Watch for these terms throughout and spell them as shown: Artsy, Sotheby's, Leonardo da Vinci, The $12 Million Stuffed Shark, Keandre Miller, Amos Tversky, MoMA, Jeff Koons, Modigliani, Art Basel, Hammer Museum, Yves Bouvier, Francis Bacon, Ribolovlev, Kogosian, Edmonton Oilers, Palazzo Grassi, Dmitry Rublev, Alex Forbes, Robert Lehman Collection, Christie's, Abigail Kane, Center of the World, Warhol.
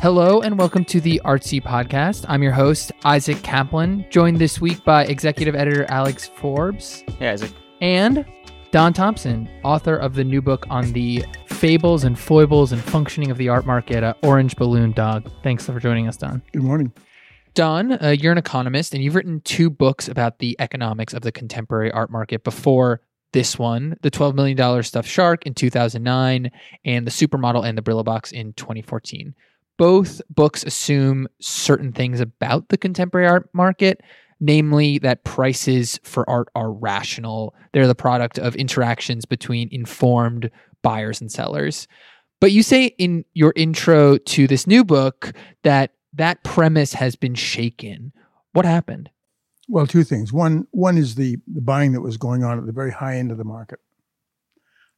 Hello and welcome to the Artsy Podcast. I'm your host, Isaac Kaplan, joined this week by executive editor Alex Forbes. Hey, Isaac. And Don Thompson, author of the new book on the fables and foibles and functioning of the art market, Orange Balloon Dog. Thanks for joining us, Don. Good morning. Don, you're an economist and you've written two books about the economics of the contemporary art market before this one, The $12 Million Stuffed Shark in 2009 and The Supermodel and the Brillo Box in 2014. Both books assume certain things about the contemporary art market, namely that prices for art are rational. They're the product of interactions between informed buyers and sellers. But you say in your intro to this new book that that premise has been shaken. What happened? Well, two things. One is the buying that was going on at the very high end of the market.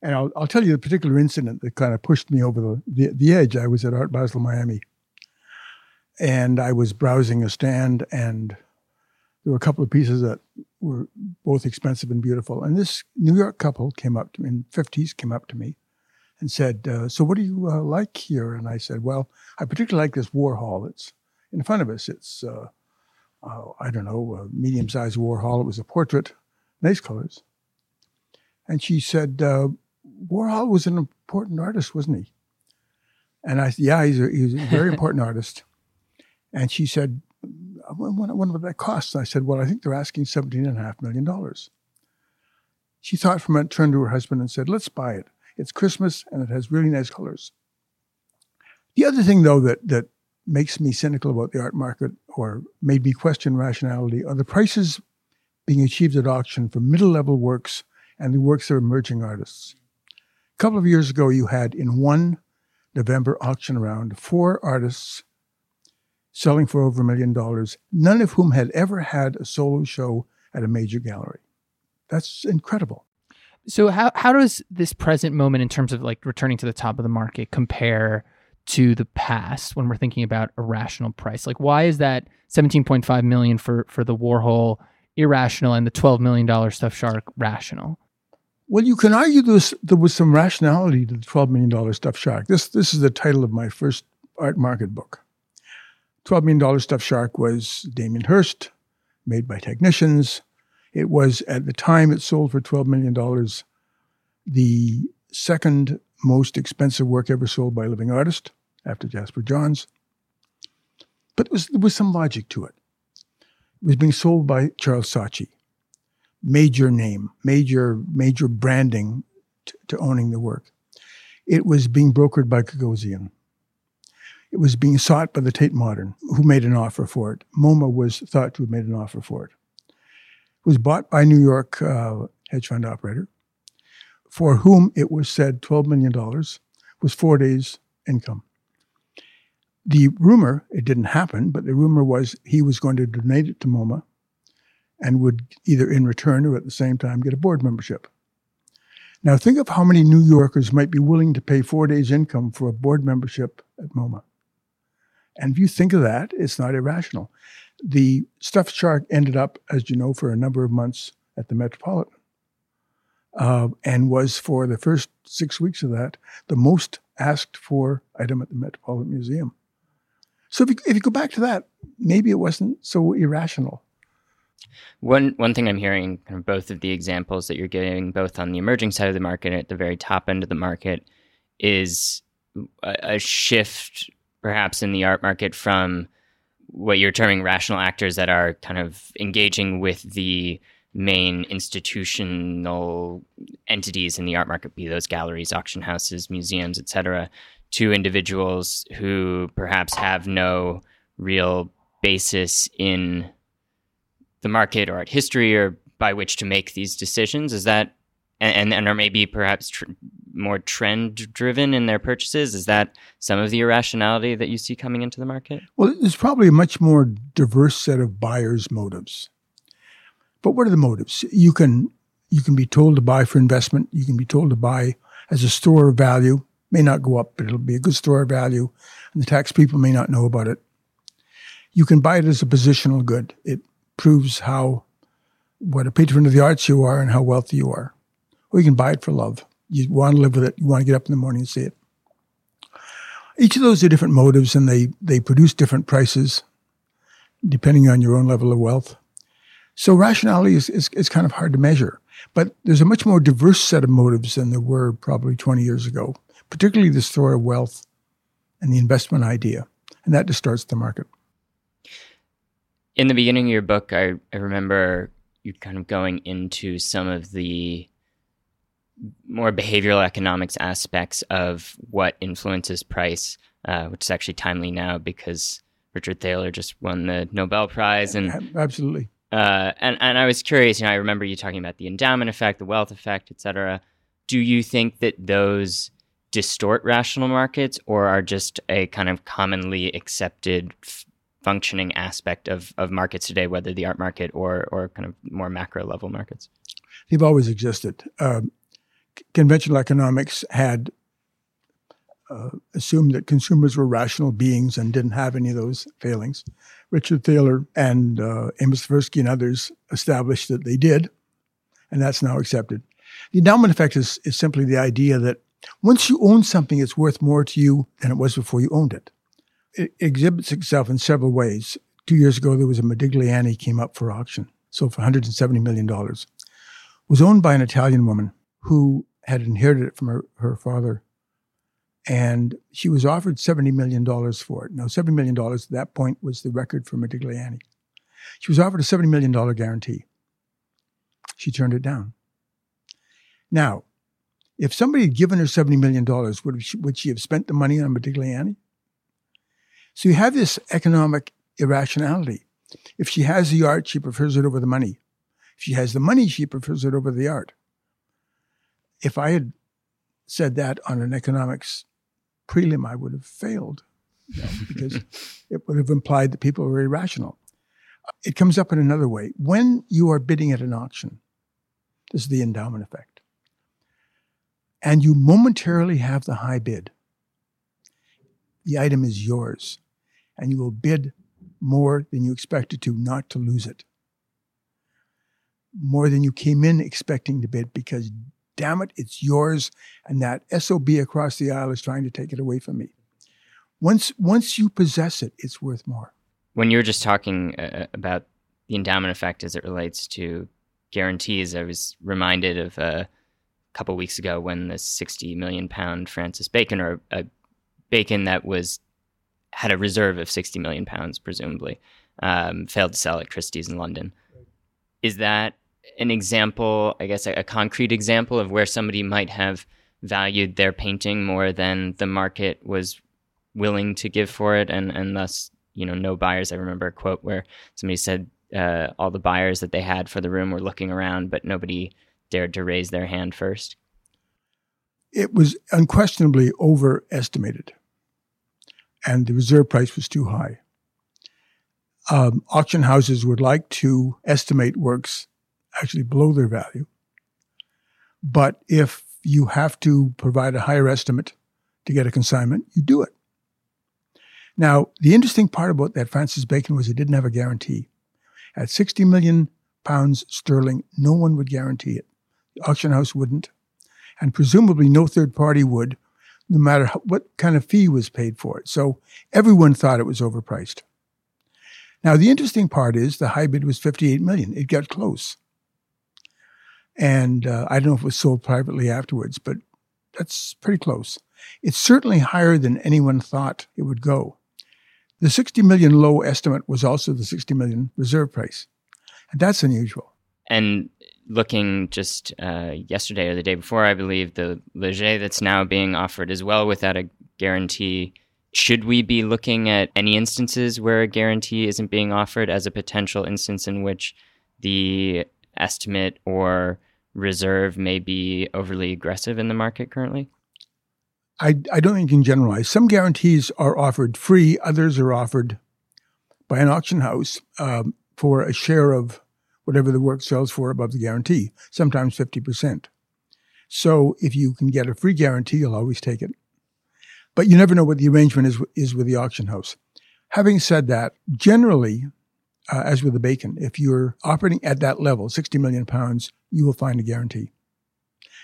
And I'll tell you the particular incident that kind of pushed me over the edge. I was at Art Basel, Miami, and I was browsing a stand, and there were a couple of pieces that were both expensive and beautiful. And this New York couple came up to me, in the 50s, came up to me and said, so what do you like here? And I said, well, I particularly like this Warhol. It's in front of us. It's... a medium-sized Warhol. It was a portrait, nice colors. And she said, Warhol was an important artist, wasn't he? And I said, yeah, he's a very important artist. And she said, I wonder what that costs. And I said, well, I think they're asking $17.5 million. She thought for a minute, turned to her husband and said, let's buy it. It's Christmas and it has really nice colors. The other thing, though, that makes me cynical about the art market or made me question rationality are the prices being achieved at auction for middle-level works and the works of emerging artists. A couple of years ago, you had in one November auction round 4 artists selling for over $1 million, none of whom had ever had a solo show at a major gallery. That's incredible. So how does this present moment in terms of like returning to the top of the market compare to the past when we're thinking about a rational price? Like, why is that $17.5 million for the Warhol irrational and the $12 million stuffed shark rational? Well, you can argue there was some rationality to the $12 million stuffed shark. This is the title of my first art market book. $12 million stuffed shark was Damien Hirst, made by technicians. It was, at the time it sold for $12 million, the second most expensive work ever sold by a living artist, after Jasper Johns. But there was some logic to it. It was being sold by Charles Saatchi. Major name, major branding to owning the work. It was being brokered by Kogosian. It was being sought by the Tate Modern, who made an offer for it. MoMA was thought to have made an offer for it. It was bought by New York hedge fund operator, for whom it was said $12 million was 4 days' income. The rumor, it didn't happen, but the rumor was he was going to donate it to MoMA and would either in return or at the same time get a board membership. Now think of how many New Yorkers might be willing to pay 4 days' income for a board membership at MoMA. And if you think of that, it's not irrational. The stuffed shark ended up, as you know, for a number of months at the Metropolitan. And was for the first 6 weeks of that the most asked for item at the Metropolitan Museum. So if you go back to that, maybe it wasn't so irrational. One thing I'm hearing kind of both of the examples that you're giving, both on the emerging side of the market and at the very top end of the market, is a shift perhaps in the art market from what you're terming rational actors that are kind of engaging with the main institutional entities in the art market, be those galleries, auction houses, museums, etc., to individuals who perhaps have no real basis in the market or art history or by which to make these decisions. Is that, and are maybe perhaps more trend-driven in their purchases? Is that some of the irrationality that you see coming into the market? Well, there's probably a much more diverse set of buyers' motives. But what are the motives? You can be told to buy for investment. You can be told to buy as a store of value. May not go up, but it'll be a good store of value, and the tax people may not know about it. You can buy it as a positional good. It proves what a patron of the arts you are and how wealthy you are. Or you can buy it for love. You want to live with it. You want to get up in the morning and see it. Each of those are different motives, and they produce different prices depending on your own level of wealth. So rationality is kind of hard to measure. But there's a much more diverse set of motives than there were probably 20 years ago, particularly the store of wealth and the investment idea. And that distorts the market. In the beginning of your book, I remember you kind of going into some of the more behavioral economics aspects of what influences price, which is actually timely now because Richard Thaler just won the Nobel Prize. And absolutely. And I was curious, I remember you talking about the endowment effect, the wealth effect, et cetera. Do you think that those distort rational markets or are just a kind of commonly accepted functioning aspect of markets today, whether the art market or kind of more macro level markets? They've always existed. Conventional economics had assumed that consumers were rational beings and didn't have any of those failings. Richard Thaler and Amos Tversky and others established that they did, and that's now accepted. The endowment effect is simply the idea that once you own something, it's worth more to you than it was before you owned it. It exhibits itself in several ways. 2 years ago, there was a Modigliani came up for auction, sold for $170 million. It was owned by an Italian woman who had inherited it from her father, and she was offered $70 million for it. Now, $70 million at that point was the record for Modigliani. She was offered a $70 million guarantee. She turned it down. Now, if somebody had given her $70 million, would she have spent the money on Modigliani? So you have this economic irrationality. If she has the art, she prefers it over the money. If she has the money, she prefers it over the art. If I had said that on an economics prelim, I would have failed, because it would have implied that people were irrational. It comes up in another way. When you are bidding at an auction, this is the endowment effect, and you momentarily have the high bid, the item is yours, and you will bid more than you expected to, not to lose it. More than you came in expecting to bid, because damn it, it's yours, and that SOB across the aisle is trying to take it away from me. Once you possess it, it's worth more. When you were just talking about the endowment effect as it relates to guarantees, I was reminded of a couple weeks ago when the 60 million pound Francis Bacon, or a Bacon that had a reserve of 60 million pounds, presumably, failed to sell at Christie's in London. Is that an example, I guess a concrete example of where somebody might have valued their painting more than the market was willing to give for it, and thus, no buyers? I remember a quote where somebody said all the buyers that they had for the room were looking around, but nobody dared to raise their hand first. It was unquestionably overestimated, and the reserve price was too high. Auction houses would like to estimate works actually below their value. But if you have to provide a higher estimate to get a consignment, you do it. Now, the interesting part about that Francis Bacon was it didn't have a guarantee. At 60 million pounds sterling, no one would guarantee it. The auction house wouldn't, and presumably no third party would, no matter what kind of fee was paid for it. So everyone thought it was overpriced. Now, the interesting part is the high bid was 58 million. It got close. And I don't know if it was sold privately afterwards, but that's pretty close. It's certainly higher than anyone thought it would go. The 60 million low estimate was also the 60 million reserve price. And that's unusual. And looking just yesterday or the day before, I believe, the Léger that's now being offered as well without a guarantee. Should we be looking at any instances where a guarantee isn't being offered as a potential instance in which the estimate or reserve may be overly aggressive in the market currently? I don't think you can generalize. Some guarantees are offered free. Others are offered by an auction house for a share of whatever the work sells for above the guarantee, sometimes 50%. So if you can get a free guarantee, you'll always take it. But you never know what the arrangement is with the auction house. Having said that, generally, as with the Bacon, if you're operating at that level, 60 million pounds, you will find a guarantee.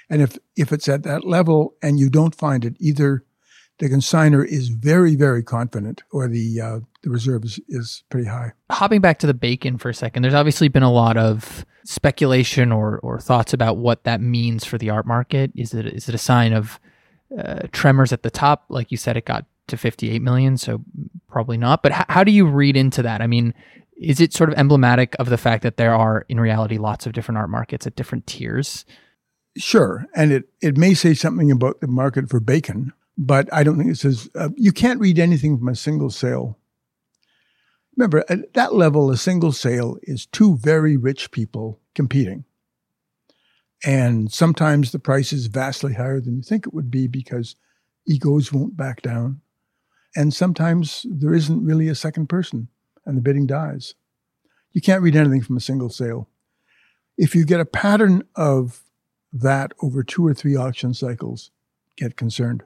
And if it's at that level and you don't find it, either the consignor is very, very confident, or the reserve is pretty high. Hopping back to the Bacon for a second, there's obviously been a lot of speculation or thoughts about what that means for the art market. Is it a sign of tremors at the top? Like you said, it got to 58 million, so probably not. But how do you read into that? I mean, is it sort of emblematic of the fact that there are, in reality, lots of different art markets at different tiers? Sure. And it may say something about the market for Bacon, but I don't think it says, you can't read anything from a single sale. Remember, at that level, a single sale is two very rich people competing. And sometimes the price is vastly higher than you think it would be because egos won't back down. And sometimes there isn't really a second person and the bidding dies. You can't read anything from a single sale. If you get a pattern of that over two or three auction cycles, get concerned.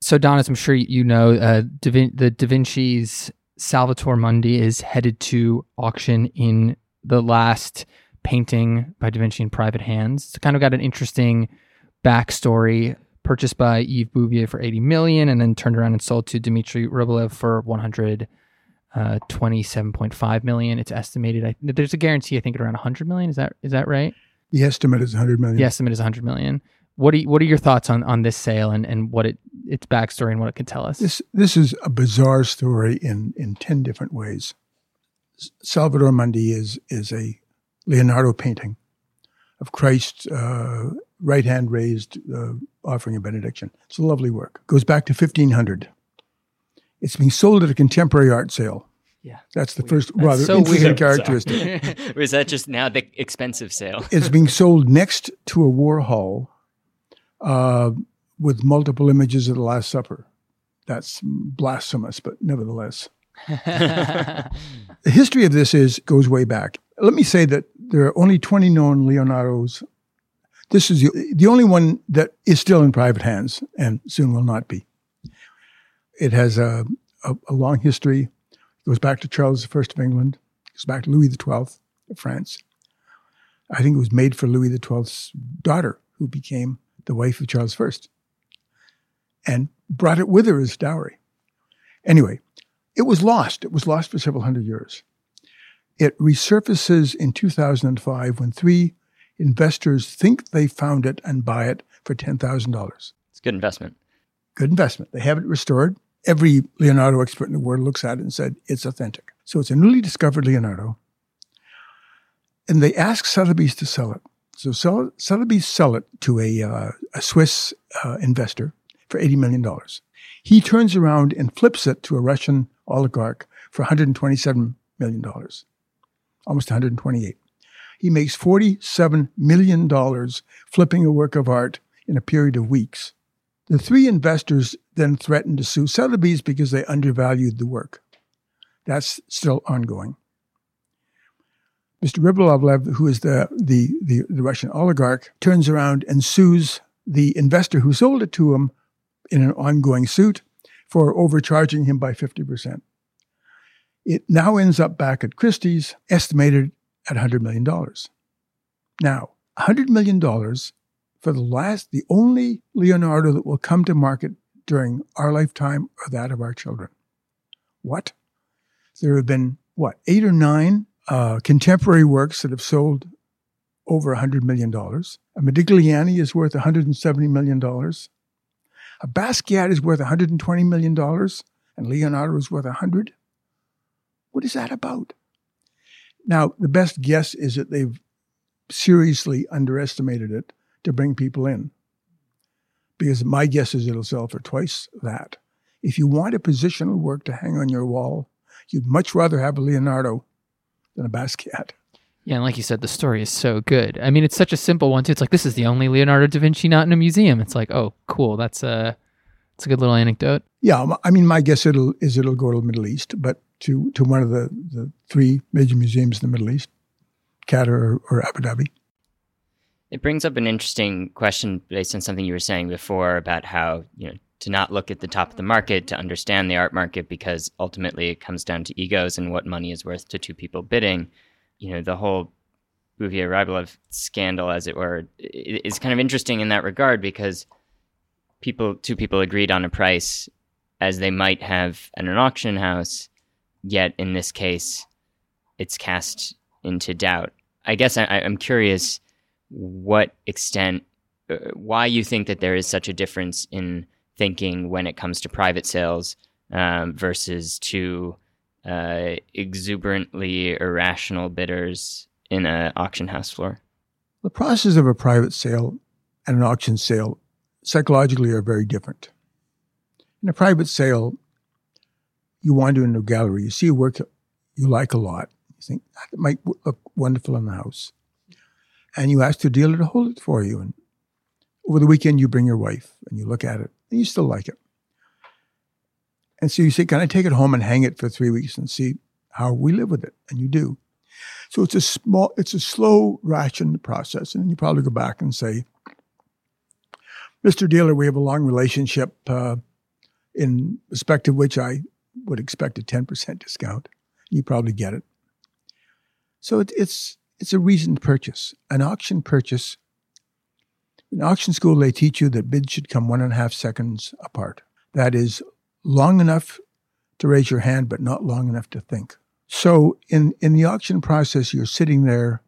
So, Don, as I'm sure you know, the Da Vinci's Salvator Mundi is headed to auction in the last painting by Da Vinci in private hands. It's kind of got an interesting backstory. Purchased by Yves Bouvier for 80 million and then turned around and sold to Dmitry Rublev for 127.5 million. It's estimated. There's a guarantee, I think, at around 100 million. Is that right? The estimate is 100 million. The estimate is 100 million. What are your thoughts on this sale and what its backstory and what it could tell us? This is a bizarre story in 10 different ways. Salvator Mundi is a Leonardo painting of Christ, right hand raised, offering a benediction. It's a lovely work. Goes back to 1500. It's being sold at a contemporary art sale. Yeah, that's the weird. First rather so interesting weird. Characteristic. Or is that just now the expensive sale? It's being sold next to a Warhol with multiple images of the Last Supper. That's blasphemous, but nevertheless. The history of this goes way back. Let me say that there are only 20 known Leonardos. This is the only one that is still in private hands and soon will not be. It has a long history. It goes back to Charles I of England. It goes back to Louis XII of France. I think it was made for Louis XII's daughter, who became the wife of Charles I and brought it with her as dowry. Anyway, it was lost. It was lost for several hundred years. It resurfaces in 2005 when three investors think they found it and buy it for $10,000. It's a good investment. Good investment. They have it restored. Every Leonardo expert in the world looks at it and said, it's authentic. So it's a newly discovered Leonardo. And they ask Sotheby's to sell it. So Sotheby's sell it to a Swiss investor for $80 million. He turns around and flips it to a Russian oligarch for $127 million, almost $128. He makes $47 million flipping a work of art in a period of weeks. The three investors then threatened to sue Sotheby's because they undervalued the work. That's still ongoing. Mr. Ribolovlev, who is the Russian oligarch, turns around and sues the investor who sold it to him in an ongoing suit for overcharging him by 50%. It now ends up back at Christie's, estimated at $100 million. Now, $100 million for the only Leonardo that will come to market during our lifetime or that of our children. What? There have been, 8 or 9 contemporary works that have sold over $100 million. A Modigliani is worth $170 million. A Basquiat is worth $120 million. And Leonardo is worth $100. What is that about? Now, the best guess is that they've seriously underestimated it to bring people in. Because my guess is it'll sell for twice that. If you want a positional work to hang on your wall, you'd much rather have a Leonardo than a Basquiat. Yeah, and like you said, the story is so good. I mean, it's such a simple one, too. It's like, this is the only Leonardo da Vinci not in a museum. It's like, oh, cool. That's a good little anecdote. Yeah, I mean, my guess it'll go to the Middle East, but to one of the three major museums in the Middle East, Qatar or Abu Dhabi. It brings up an interesting question based on something you were saying before about how, to not look at the top of the market, to understand the art market, because ultimately it comes down to egos and what money is worth to two people bidding. The whole Bouvier-Rublev scandal, as it were, is kind of interesting in that regard because two people agreed on a price as they might have at an auction house, yet in this case, it's cast into doubt. I guess I'm curious what extent, why you think that there is such a difference in thinking when it comes to private sales versus to exuberantly irrational bidders in an auction house floor. The process of a private sale and an auction sale psychologically are very different. In a private sale, you wander into a gallery, you see a work you like a lot, you think that might look wonderful in the house, and you ask the dealer to hold it for you. And over the weekend, you bring your wife and you look at it, and you still like it. And so you say, can I take it home and hang it for 3 weeks and see how we live with it? And you do. So it's a slow, rationed process. And you probably go back and say, Mr. Dealer, we have a long relationship in respect of which I would expect a 10% discount. You probably get it. So it's a reasoned purchase. An auction purchase, in auction school, they teach you that bids should come 1.5 seconds apart. That is long enough to raise your hand, but not long enough to think. So in the auction process, you're sitting there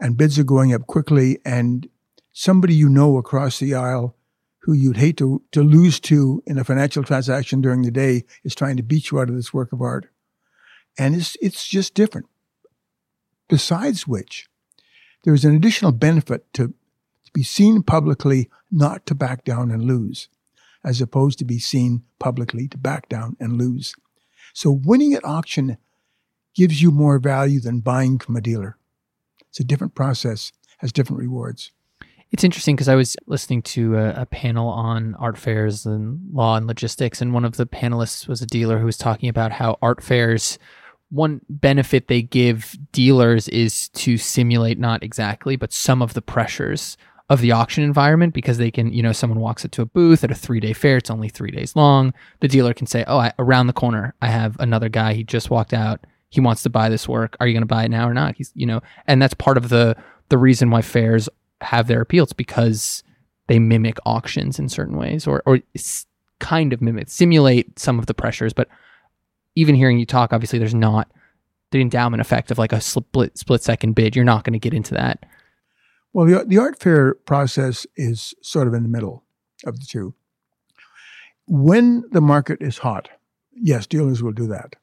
and bids are going up quickly, and somebody you know across the aisle who you'd hate to lose to in a financial transaction during the day is trying to beat you out of this work of art. And it's just different. Besides which, there is an additional benefit to be seen publicly not to back down and lose, as opposed to be seen publicly to back down and lose. So winning at auction gives you more value than buying from a dealer. It's a different process, has different rewards. It's interesting because I was listening to a panel on art fairs and law and logistics, and one of the panelists was a dealer who was talking about how art fairs, one benefit they give dealers is to simulate not exactly, but some of the pressures of the auction environment, because they can, someone walks up to a booth at a 3-day fair, it's only 3 days long. The dealer can say, around the corner, I have another guy, he just walked out, he wants to buy this work. Are you going to buy it now or not? And that's part of the reason why fairs have their appeals, because they mimic auctions in certain ways, or kind of simulate some of the pressures. But even hearing you talk, obviously there's not the endowment effect of like a split-second bid. You're not going to get into that. Well, the art fair process is sort of in the middle of the two. When the market is hot, yes, dealers will do that.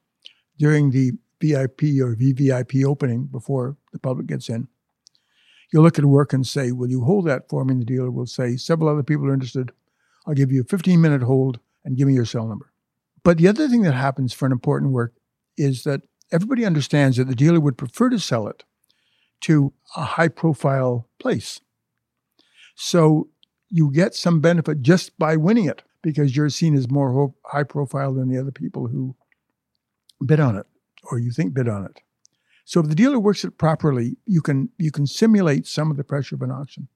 During the VIP or VVIP opening, before the public gets in, you'll look at work and say, will you hold that for me? And the dealer will say, several other people are interested. I'll give you a 15-minute hold and give me your cell number. But the other thing that happens for an important work is that everybody understands that the dealer would prefer to sell it to a high-profile place. So you get some benefit just by winning it, because you're seen as more high-profile than the other people who bid on it, or you think bid on it. So if the dealer works it properly, you can simulate some of the pressure of an auction.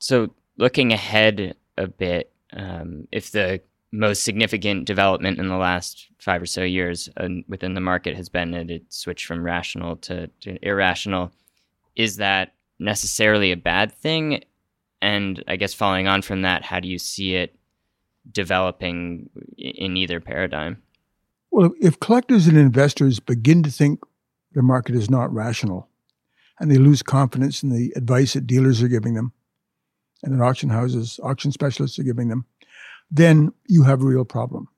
So looking ahead a bit, if the most significant development in the last 5 or so years within the market has been that it switched from rational to irrational, is that necessarily a bad thing? And I guess following on from that, how do you see it developing in either paradigm? Well, if collectors and investors begin to think the market is not rational, and they lose confidence in the advice that dealers are giving them, and that auction houses, auction specialists are giving them, then you have a real problem.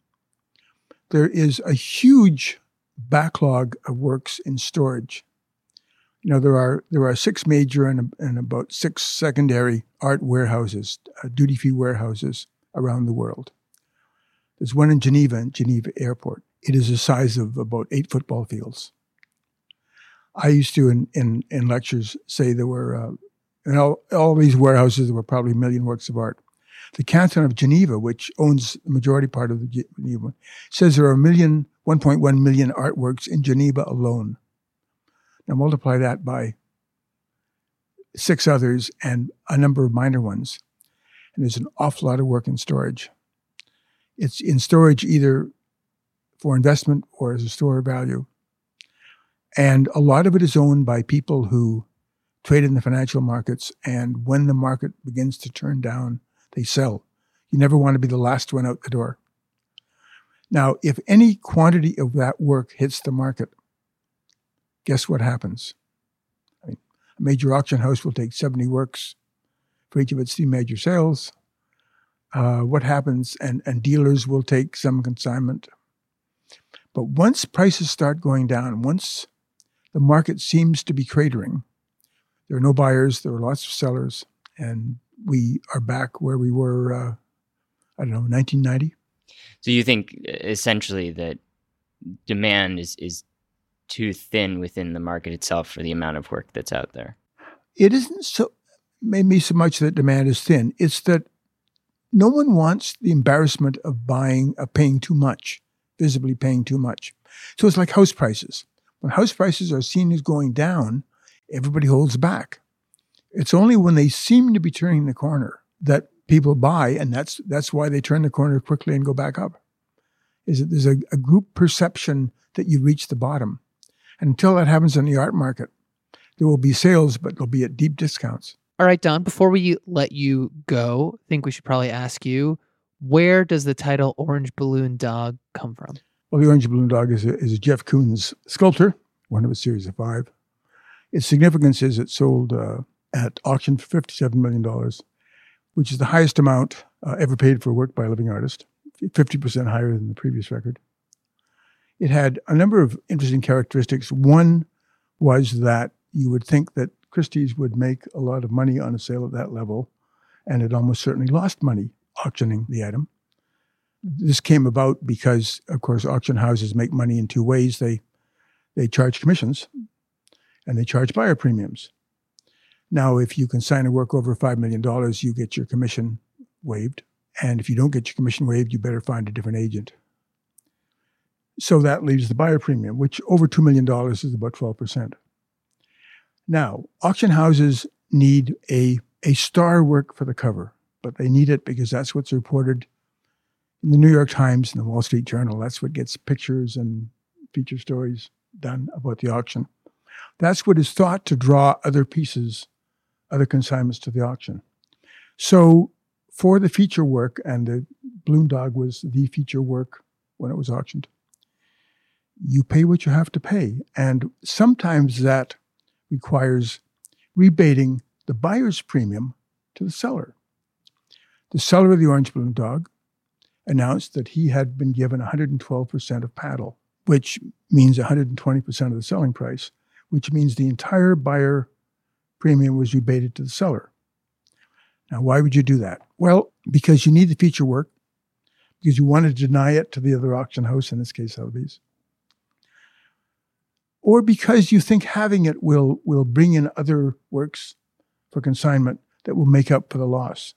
There is a huge backlog of works in storage. There are 6 major and about 6 secondary art warehouses, duty-free warehouses around the world. There's one in Geneva Airport. It is the size of about 8 football fields. I used to, in lectures, say there were, in all these warehouses, there were probably a million works of art. The Canton of Geneva, which owns the majority part of the Geneva, says there are 1.1 million artworks in Geneva alone. Now multiply that by 6 others and a number of minor ones, and there's an awful lot of work in storage. It's in storage either for investment or as a store of value. And a lot of it is owned by people who trade in the financial markets, and when the market begins to turn down, they sell. You never want to be the last one out the door. Now, if any quantity of that work hits the market, guess what happens? I mean, a major auction house will take 70 works for each of its three major sales. What happens? And dealers will take some consignment. But once prices start going down, once the market seems to be cratering, there are no buyers, there are lots of sellers, and we are back where we were, 1990. So you think essentially that demand is too thin within the market itself for the amount of work that's out there? It isn't so, maybe so much that demand is thin. It's that no one wants the embarrassment of paying too much, visibly paying too much. So it's like house prices. When house prices are seen as going down, everybody holds back. It's only when they seem to be turning the corner that people buy, and that's why they turn the corner quickly and go back up, is that there's a group perception that you reach the bottom. And until that happens in the art market, there will be sales, but they'll be at deep discounts. All right, Don, before we let you go, I think we should probably ask you, where does the title Orange Balloon Dog come from? Well, the Orange Balloon Dog is a Jeff Koons sculptor, one of a series of five. Its significance is it sold at auction for $57 million, which is the highest amount ever paid for work by a living artist, 50% higher than the previous record. It had a number of interesting characteristics. One was that you would think that Christie's would make a lot of money on a sale at that level, and it almost certainly lost money auctioning the item. This came about because, of course, auction houses make money in two ways. They charge commissions, and they charge buyer premiums. Now, if you consign a work over $5 million, you get your commission waived. And if you don't get your commission waived, you better find a different agent. So that leaves the buyer premium, which over $2 million is about 12%. Now, auction houses need a star work for the cover, but they need it because that's what's reported in the New York Times and the Wall Street Journal. That's what gets pictures and feature stories done about the auction. That's what is thought to draw other pieces, other consignments to the auction. So for the feature work, and the Balloon Dog was the feature work when it was auctioned, you pay what you have to pay. And sometimes that requires rebating the buyer's premium to the seller. The seller of the Orange Balloon Dog announced that he had been given 112% of paddle, which means 120% of the selling price, which means the entire buyer premium was rebated to the seller. Now, why would you do that? Well, because you need the feature work, because you want to deny it to the other auction house, in this case, Sotheby's, or because you think having it will bring in other works for consignment that will make up for the loss.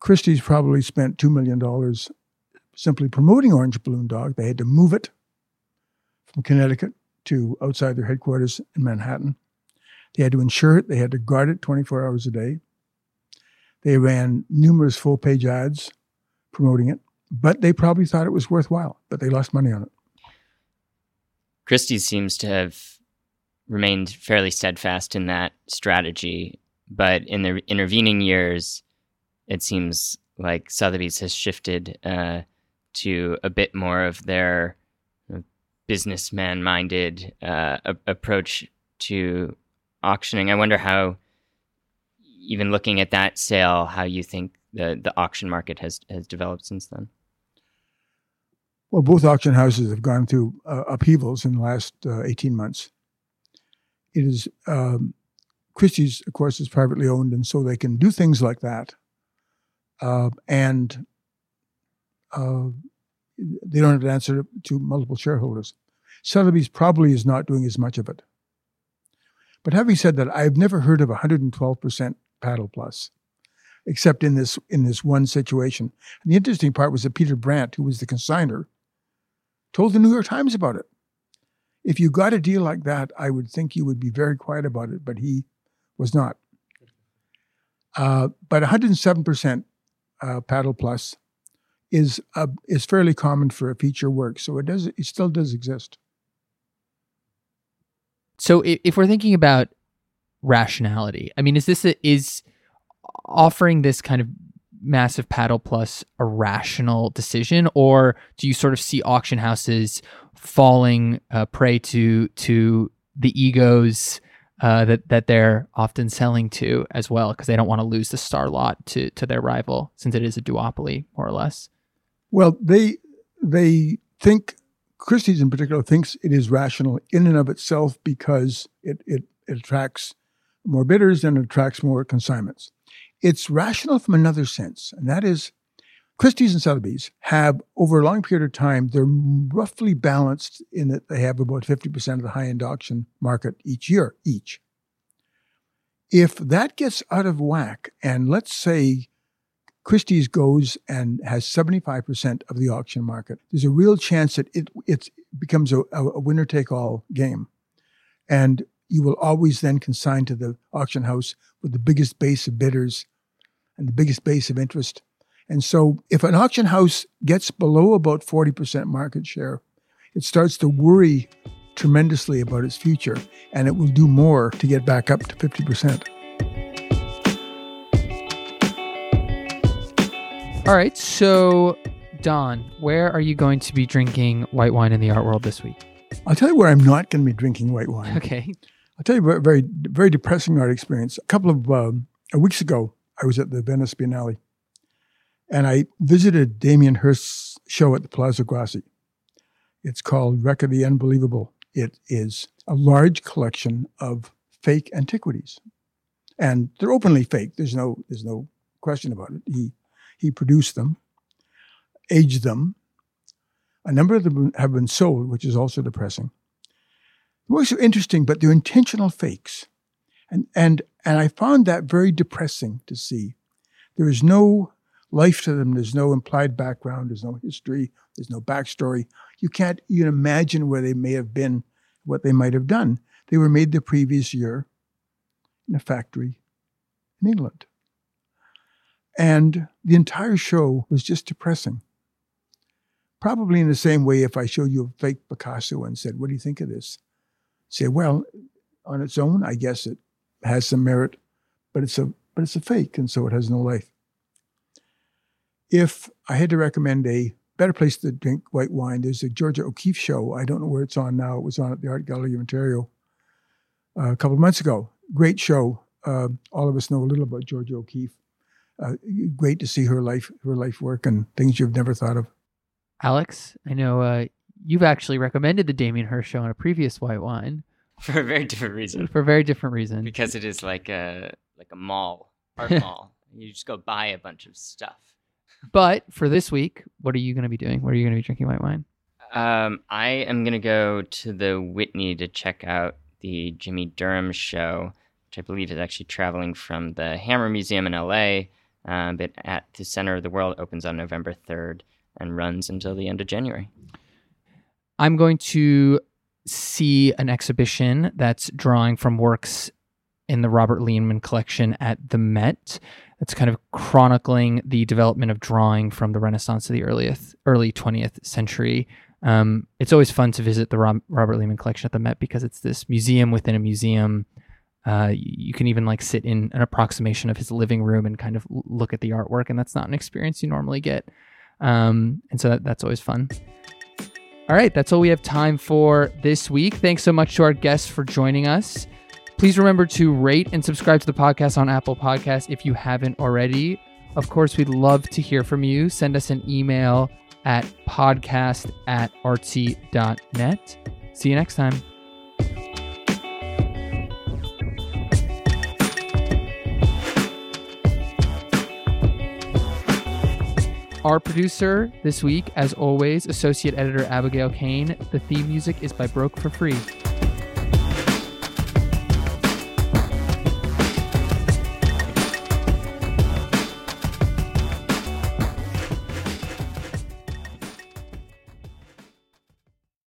Christie's probably spent $2 million simply promoting Orange Balloon Dog. They had to move it from Connecticut to outside their headquarters in Manhattan. They had to insure it. They had to guard it 24 hours a day. They ran numerous full-page ads promoting it, but they probably thought it was worthwhile, but they lost money on it. Christie's seems to have remained fairly steadfast in that strategy, but in the intervening years, it seems like Sotheby's has shifted to a bit more of their businessman-minded approach to auctioning. I wonder how, even looking at that sale, how you think the auction market has developed since then. Well, both auction houses have gone through upheavals in the last 18 months. It is Christie's, of course, is privately owned, and so they can do things like that. And they don't have to answer to multiple shareholders. Sotheby's probably is not doing as much of it. But having said that, I've never heard of 112% paddle plus, except in this one situation. And the interesting part was that Peter Brandt, who was the consigner, told the New York Times about it. If you got a deal like that, I would think you would be very quiet about it, but he was not. But 107% paddle plus is fairly common for a feature work, so it still does exist. So if we're thinking about rationality, I mean, is offering this kind of massive paddle plus a rational decision, or do you sort of see auction houses falling prey to the egos that they're often selling to as well, because they don't want to lose the star lot to their rival, since it is a duopoly more or less? Well, they think, Christie's in particular thinks it is rational in and of itself because it attracts more bidders and it attracts more consignments. It's rational from another sense, and that is Christie's and Sotheby's have, over a long period of time, they're roughly balanced in that they have about 50% of the high-end auction market each year, each. If that gets out of whack, and let's say Christie's goes and has 75% of the auction market, there's a real chance that it becomes a winner-take-all game. And you will always then consign to the auction house with the biggest base of bidders and the biggest base of interest. And so if an auction house gets below about 40% market share, it starts to worry tremendously about its future, and it will do more to get back up to 50%. All right, so Don, where are you going to be drinking white wine in the art world this week? I'll tell you where I'm not going to be drinking white wine. Okay. I'll tell you about a very, very depressing art experience. A couple of weeks ago, I was at the Venice Biennale, and I visited Damien Hirst's show at the Palazzo Grassi. It's called Wreck of the Unbelievable. It is a large collection of fake antiquities, and they're openly fake. There's no question about it. He produced them, aged them. A number of them have been sold, which is also depressing. The works are interesting, but they're intentional fakes. And I found that very depressing to see. There is no life to them. There's no implied background. There's no history. There's no backstory. You can't even imagine where they may have been, what they might have done. They were made the previous year in a factory in England. And the entire show was just depressing. Probably in the same way if I showed you a fake Picasso and said, what do you think of this? Say, well, on its own, I guess it has some merit, but it's a fake, and so it has no life. If I had to recommend a better place to drink white wine, there's a Georgia O'Keeffe show. I don't know where it's on now. It was on at the Art Gallery of Ontario a couple of months ago. Great show. All of us know a little about Georgia O'Keeffe. Great to see her life work and things you've never thought of. Alex, I know you've actually recommended the Damien Hirst show on a previous white wine. For a very different reason. Because it is like a mall, art mall. You just go buy a bunch of stuff. But for this week, what are you going to be doing? What are you going to be drinking white wine? I am going to go to the Whitney to check out the Jimmy Durham show, which I believe is actually traveling from the Hammer Museum in L.A., but at the Center of the World opens on November 3rd. And runs until the end of January. I'm going to see an exhibition that's drawing from works in the Robert Lehman Collection at the Met. It's kind of chronicling the development of drawing from the Renaissance to the early 20th century. It's always fun to visit the Robert Lehman Collection at the Met because it's this museum within a museum. You can even like sit in an approximation of his living room and kind of look at the artwork, and that's not an experience you normally get. And so that's always fun. All right, that's all we have time for this week. Thanks so much to our guests for joining us. Please remember to rate and subscribe to the podcast on Apple Podcasts if you haven't already. Of course, we'd love to hear from you. Send us an email at podcast@artsy.net. See you next time. Our producer this week, as always, Associate Editor Abigail Kane. The theme music is by Broke for Free.